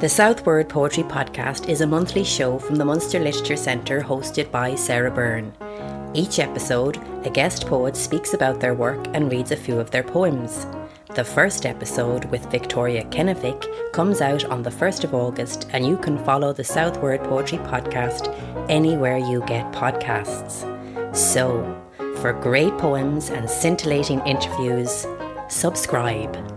The Southword Poetry Podcast is a monthly show from the Munster Literature Centre hosted by Sarah Byrne. Each episode, a guest poet speaks about their work and reads a few of their poems. The first episode with Victoria Kennefick comes out on the 1st of August, and you can follow the Southword Poetry Podcast anywhere you get podcasts. So, for great poems and scintillating interviews, subscribe.